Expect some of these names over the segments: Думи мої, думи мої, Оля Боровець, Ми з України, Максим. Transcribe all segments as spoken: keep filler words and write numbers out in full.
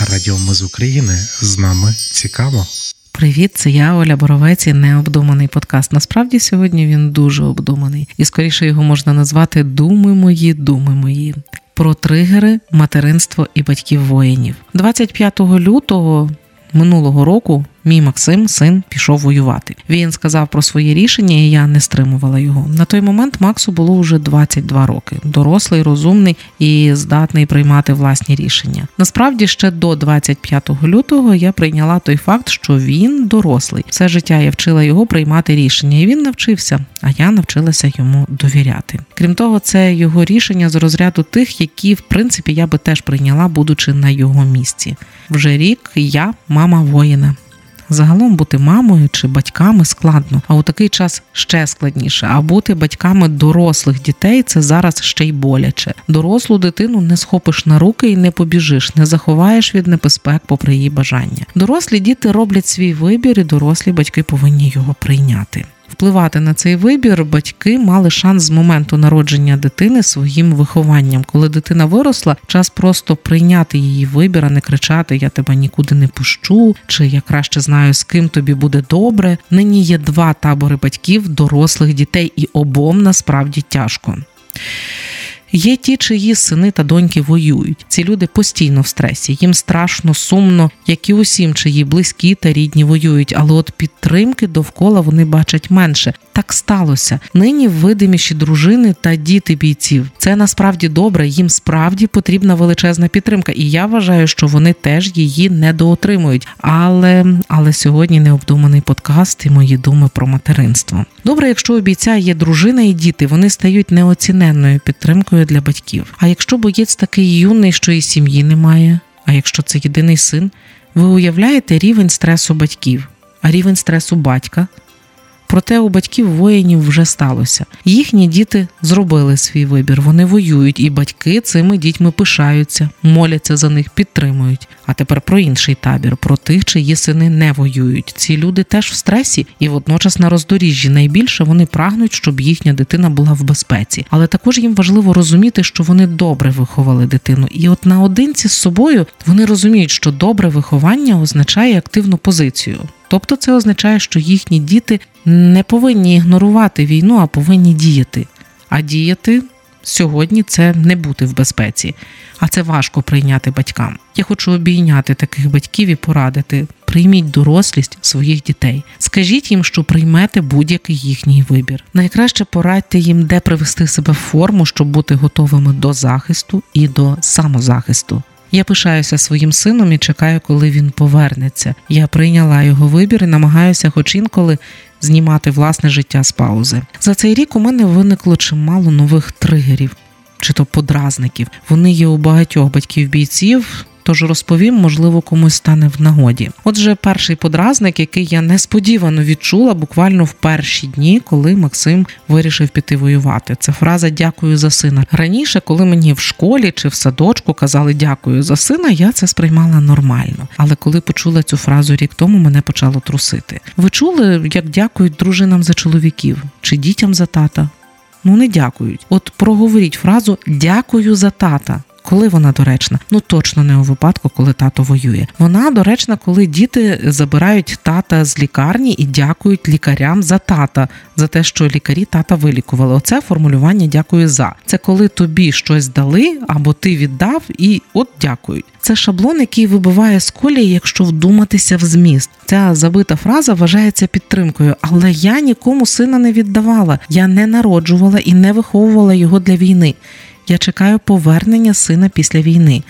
Радіо «Ми з України», з нами цікаво. Привіт, це я, Оля Боровець, і необдуманий подкаст. Насправді сьогодні він дуже обдуманий. І скоріше його можна назвати «Думи мої, думи мої». Про тригери, материнство і батьків воїнів. двадцять п'ятого лютого минулого року мій Максим, син, пішов воювати. Він сказав про своє рішення, і я не стримувала його. На той момент Максу було вже двадцять два роки. Дорослий, розумний і здатний приймати власні рішення. Насправді, ще до двадцять п'ятого лютого я прийняла той факт, що він дорослий. Все життя я вчила його приймати рішення, і він навчився, а я навчилася йому довіряти. Крім того, це його рішення з розряду тих, які, в принципі, я би теж прийняла, будучи на його місці. Вже рік я мама воїна. Загалом бути мамою чи батьками складно, а у такий час ще складніше. А бути батьками дорослих дітей – це зараз ще й боляче. Дорослу дитину не схопиш на руки і не побіжиш, не заховаєш від небезпек попри її бажання. Дорослі діти роблять свій вибір, і дорослі батьки повинні його прийняти. Впливати на цей вибір батьки мали шанс з моменту народження дитини своїм вихованням. Коли дитина виросла, час просто прийняти її вибір, а не кричати «я тебе нікуди не пущу» чи «я краще знаю, з ким тобі буде добре». Нині є два табори батьків дорослих дітей, і обом насправді тяжко. Є ті, чиї сини та доньки воюють. Ці люди постійно в стресі, їм страшно, сумно, як і усім, чиї близькі та рідні воюють, але от підтримки довкола вони бачать менше. Так сталося. Нині видиміші дружини та діти бійців. Це насправді добре, їм справді потрібна величезна підтримка, і я вважаю, що вони теж її недоотримують. Але, але сьогодні необдуманий подкаст і мої думи про материнство. Добре, якщо у бійця є дружина і діти, вони стають неоціненною підтримкою для батьків. А якщо боєць такий юний, що і сім'ї немає? А якщо це єдиний син? Ви уявляєте рівень стресу батьків? А рівень стресу батька? Проте у батьків воїнів вже сталося. Їхні діти зробили свій вибір, вони воюють, і батьки цими дітьми пишаються, моляться за них, підтримують. А тепер про інший табір, про тих, чиї сини не воюють. Ці люди теж в стресі і водночас на роздоріжжі. Найбільше вони прагнуть, щоб їхня дитина була в безпеці. Але також їм важливо розуміти, що вони добре виховали дитину. І от наодинці з собою вони розуміють, що добре виховання означає активну позицію. Тобто це означає, що їхні діти не повинні ігнорувати війну, а повинні діяти. А діяти сьогодні – це не бути в безпеці. А це важко прийняти батькам. Я хочу обійняти таких батьків і порадити. Прийміть дорослість своїх дітей. Скажіть їм, що приймете будь-який їхній вибір. Найкраще порадьте їм, де привести себе в форму, щоб бути готовими до захисту і до самозахисту. Я пишаюся своїм сином і чекаю, коли він повернеться. Я прийняла його вибір і намагаюся хоч інколи знімати власне життя з паузи. За цей рік у мене виникло чимало нових тригерів, чи то подразників. Вони є у багатьох батьків-бійців, тож розповім, можливо, комусь стане в нагоді. Отже, перший подразник, який я несподівано відчула буквально в перші дні, коли Максим вирішив піти воювати. Це фраза «дякую за сина». Раніше, коли мені в школі чи в садочку казали «дякую за сина», я це сприймала нормально. Але коли почула цю фразу рік тому, мене почало трусити. Ви чули, як дякують дружинам за чоловіків? Чи дітям за тата? Ну, не дякують. От проговоріть фразу «дякую за тата». Коли вона доречна? Ну, точно не у випадку, коли тато воює. Вона доречна, коли діти забирають тата з лікарні і дякують лікарям за тата, за те, що лікарі тата вилікували. Оце формулювання «дякую за». Це коли тобі щось дали, або ти віддав, і от дякують. Це шаблон, який вибиває з колії, якщо вдуматися в зміст. Ця забита фраза вважається підтримкою, але я нікому сина не віддавала. Я не народжувала і не виховувала його для війни. Я чекаю повернення сина після війни.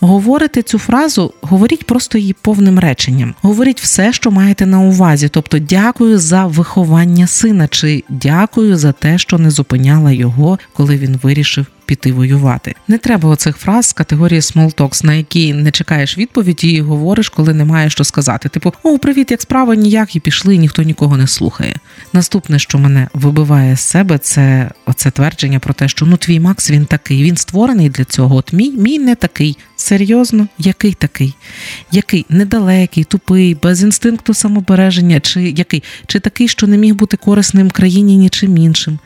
Говорите цю фразу, говоріть просто її повним реченням. Говоріть все, що маєте на увазі, тобто «дякую за виховання сина» чи «дякую за те, що не зупиняла його, коли він вирішив піти воювати». Не треба оцих фраз з категорії «смолтокс», на які не чекаєш відповіді і говориш, коли немає що сказати. Типу «О, привіт, як справа, ніяк» і пішли, і ніхто нікого не слухає. Наступне, що мене вибиває з себе, це оце твердження про те, що «ну твій Макс, він такий, він створений для цього, от мій, мій не такий». Серйозно? Який такий? Який? Недалекий, тупий, без інстинкту самобереження? Чи який? Чи такий, що не міг бути корисним країні нічим іншим?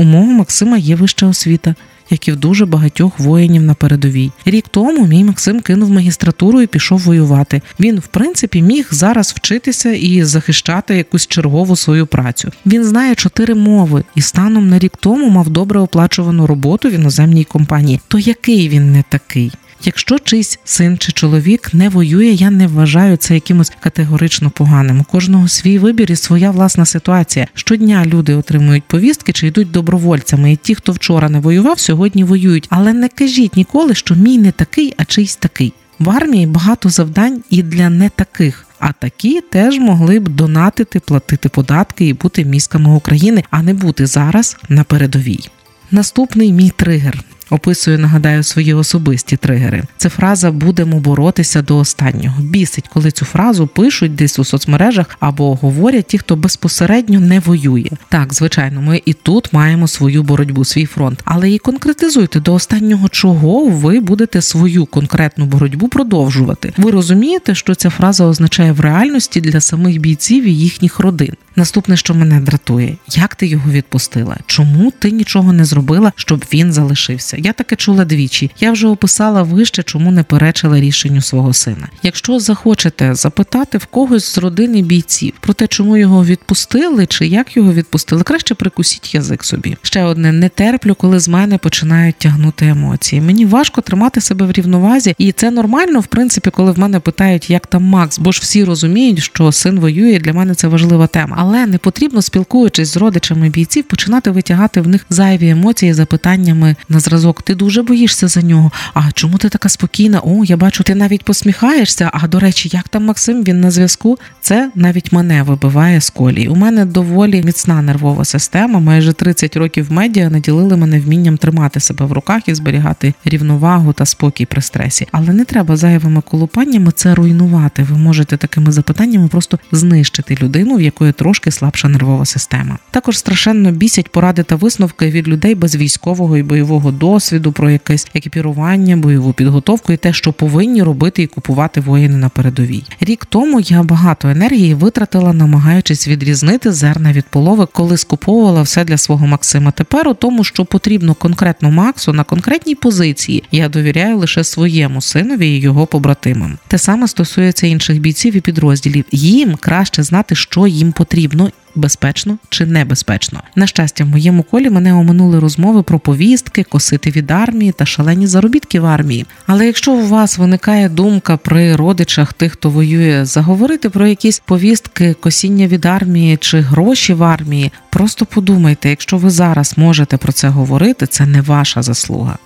У мого Максима є вища освіта, як і в дуже багатьох воїнів на передовій. Рік тому мій Максим кинув магістратуру і пішов воювати. Він, в принципі, міг зараз вчитися і захищати якусь чергову свою працю. Він знає чотири мови і станом на рік тому мав добре оплачувану роботу в іноземній компанії. То який він не такий? Якщо чийсь син чи чоловік не воює, я не вважаю це якимось категорично поганим. У кожного свій вибір і своя власна ситуація. Щодня люди отримують повістки чи йдуть добровольцями, і ті, хто вчора не воював, сьогодні воюють. Але не кажіть ніколи, що мій не такий, а чийсь такий. В армії багато завдань і для не таких. А такі теж могли б донатити, платити податки і бути мізками України, а не бути зараз на передовій. Наступний мій тригер. Описую, нагадаю, свої особисті тригери. Це фраза «будемо боротися до останнього». Бісить, коли цю фразу пишуть десь у соцмережах або говорять ті, хто безпосередньо не воює. Так, звичайно, ми і тут маємо свою боротьбу, свій фронт. Але і конкретизуйте, до останнього чого ви будете свою конкретну боротьбу продовжувати. Ви розумієте, що ця фраза означає в реальності для самих бійців і їхніх родин. Наступне, що мене дратує – як ти його відпустила? Чому ти нічого не зробила, щоб він залишився? Я таке чула двічі. Я вже описала вище, чому не перечила рішенню свого сина. Якщо захочете запитати в когось з родини бійців про те, чому його відпустили чи як його відпустили, краще прикусіть язик собі. Ще одне, не терплю, коли з мене починають тягнути емоції. Мені важко тримати себе в рівновазі, і це нормально, в принципі, коли в мене питають, як там Макс, бо ж всі розуміють, що син воює, для мене це важлива тема. Але не потрібно, спілкуючись з родичами бійців, починати витягати в них зайві емоції запитаннями на зразок: ти дуже боїшся за нього, а чому ти така спокійна, о, я бачу, ти навіть посміхаєшся, а, до речі, як там Максим, він на зв'язку? Це навіть мене вибиває з колії. У мене доволі міцна нервова система, майже тридцять років медіа наділили мене вмінням тримати себе в руках і зберігати рівновагу та спокій при стресі. Але не треба зайвими колупаннями це руйнувати, ви можете такими запитаннями просто знищити людину, в якої трошки слабша нервова система. Також страшенно бісять поради та висновки від людей без військового і бойового досвіду, досвіду про якесь екіпірування, бойову підготовку і те, що повинні робити і купувати воїни на передовій. Рік тому я багато енергії витратила, намагаючись відрізнити зерна від полови, коли скуповувала все для свого Максима. Тепер у тому, що потрібно конкретно Максу на конкретній позиції, я довіряю лише своєму синові і його побратимам. Те саме стосується інших бійців і підрозділів. Їм краще знати, що їм потрібно, безпечно чи небезпечно. На щастя, в моєму колі мене оминули розмови про повістки, косити від армії та шалені заробітки в армії. Але якщо у вас виникає думка при родичах тих, хто воює, заговорити про якісь повістки, косіння від армії чи гроші в армії, просто подумайте, якщо ви зараз можете про це говорити, це не ваша заслуга.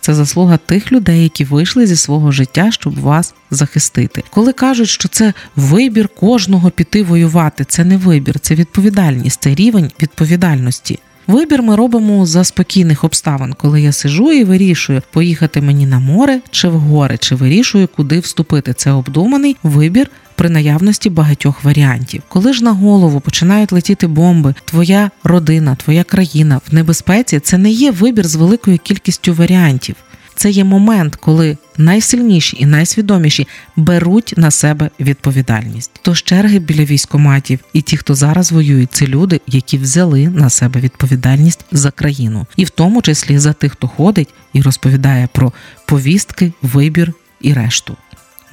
Це заслуга тих людей, які вийшли зі свого життя, щоб вас захистити. Коли кажуть, що це вибір кожного піти воювати, це не вибір, це відповідальність, це рівень відповідальності. Вибір ми робимо за спокійних обставин, коли я сижу і вирішую, поїхати мені на море чи в гори, чи вирішую, куди вступити. Це обдуманий вибір при наявності багатьох варіантів. Коли ж на голову починають летіти бомби, твоя родина, твоя країна в небезпеці, це не є вибір з великою кількістю варіантів. Це є момент, коли найсильніші і найсвідоміші беруть на себе відповідальність. Тож черги біля військкоматів і ті, хто зараз воюють, це люди, які взяли на себе відповідальність за країну. І в тому числі за тих, хто ходить і розповідає про повістки, вибір і решту.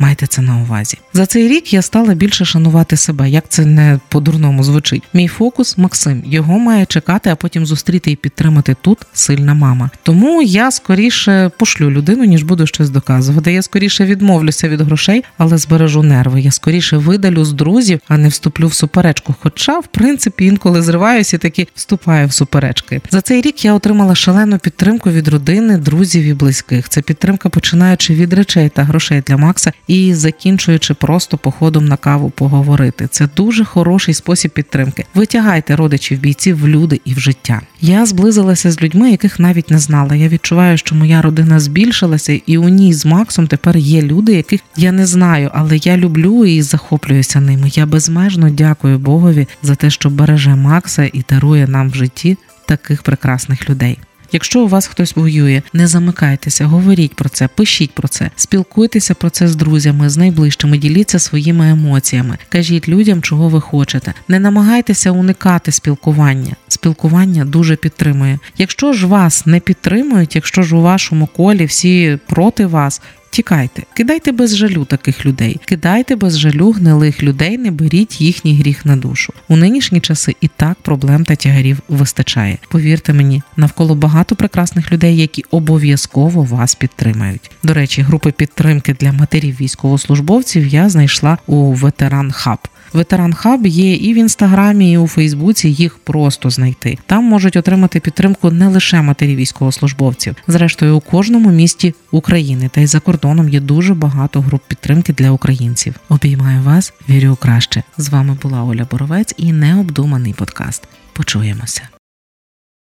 Майте це на увазі. За цей рік я стала більше шанувати себе, як це не по-дурному звучить. Мій фокус – Максим. Його має чекати, а потім зустріти і підтримати тут сильна мама. Тому я скоріше пошлю людину, ніж буду щось доказувати. Я скоріше відмовлюся від грошей, але збережу нерви. Я скоріше видалю з друзів, а не вступлю в суперечку. Хоча, в принципі, інколи зриваюся і таки вступаю в суперечки. За цей рік я отримала шалену підтримку від родини, друзів і близьких. Це підтримка, починаючи від речей та грошей для Макса – і закінчуючи просто походом на каву поговорити. Це дуже хороший спосіб підтримки. Витягайте родичів бійців в люди і в життя. Я зблизилася з людьми, яких навіть не знала. Я відчуваю, що моя родина збільшилася, і у ній з Максом тепер є люди, яких я не знаю, але я люблю і захоплююся ними. Я безмежно дякую Богові за те, що береже Макса і дарує нам в житті таких прекрасних людей. Якщо у вас хтось воює, не замикайтеся, говоріть про це, пишіть про це, спілкуйтеся про це з друзями, з найближчими, діліться своїми емоціями, кажіть людям, чого ви хочете. Не намагайтеся уникати спілкування. Спілкування дуже підтримує. Якщо ж вас не підтримують, якщо ж у вашому колі всі проти вас, тікайте. Кидайте без жалю таких людей. Кидайте без жалю гнилих людей, не беріть їхній гріх на душу. У нинішні часи і так проблем та тягарів вистачає. Повірте мені, навколо багато прекрасних людей, які обов'язково вас підтримають. До речі, групи підтримки для матерів військовослужбовців я знайшла у Veteran Hub. Veteran Hub є і в Інстаграмі, і у Фейсбуці, їх просто знайти. Там можуть отримати підтримку не лише матері військовослужбовців. Зрештою, у кожному місті України та й за кордоном є дуже багато груп підтримки для українців. Обіймаю вас, вірю у краще. З вами була Оля Боровець і необдуманий подкаст. Почуємося.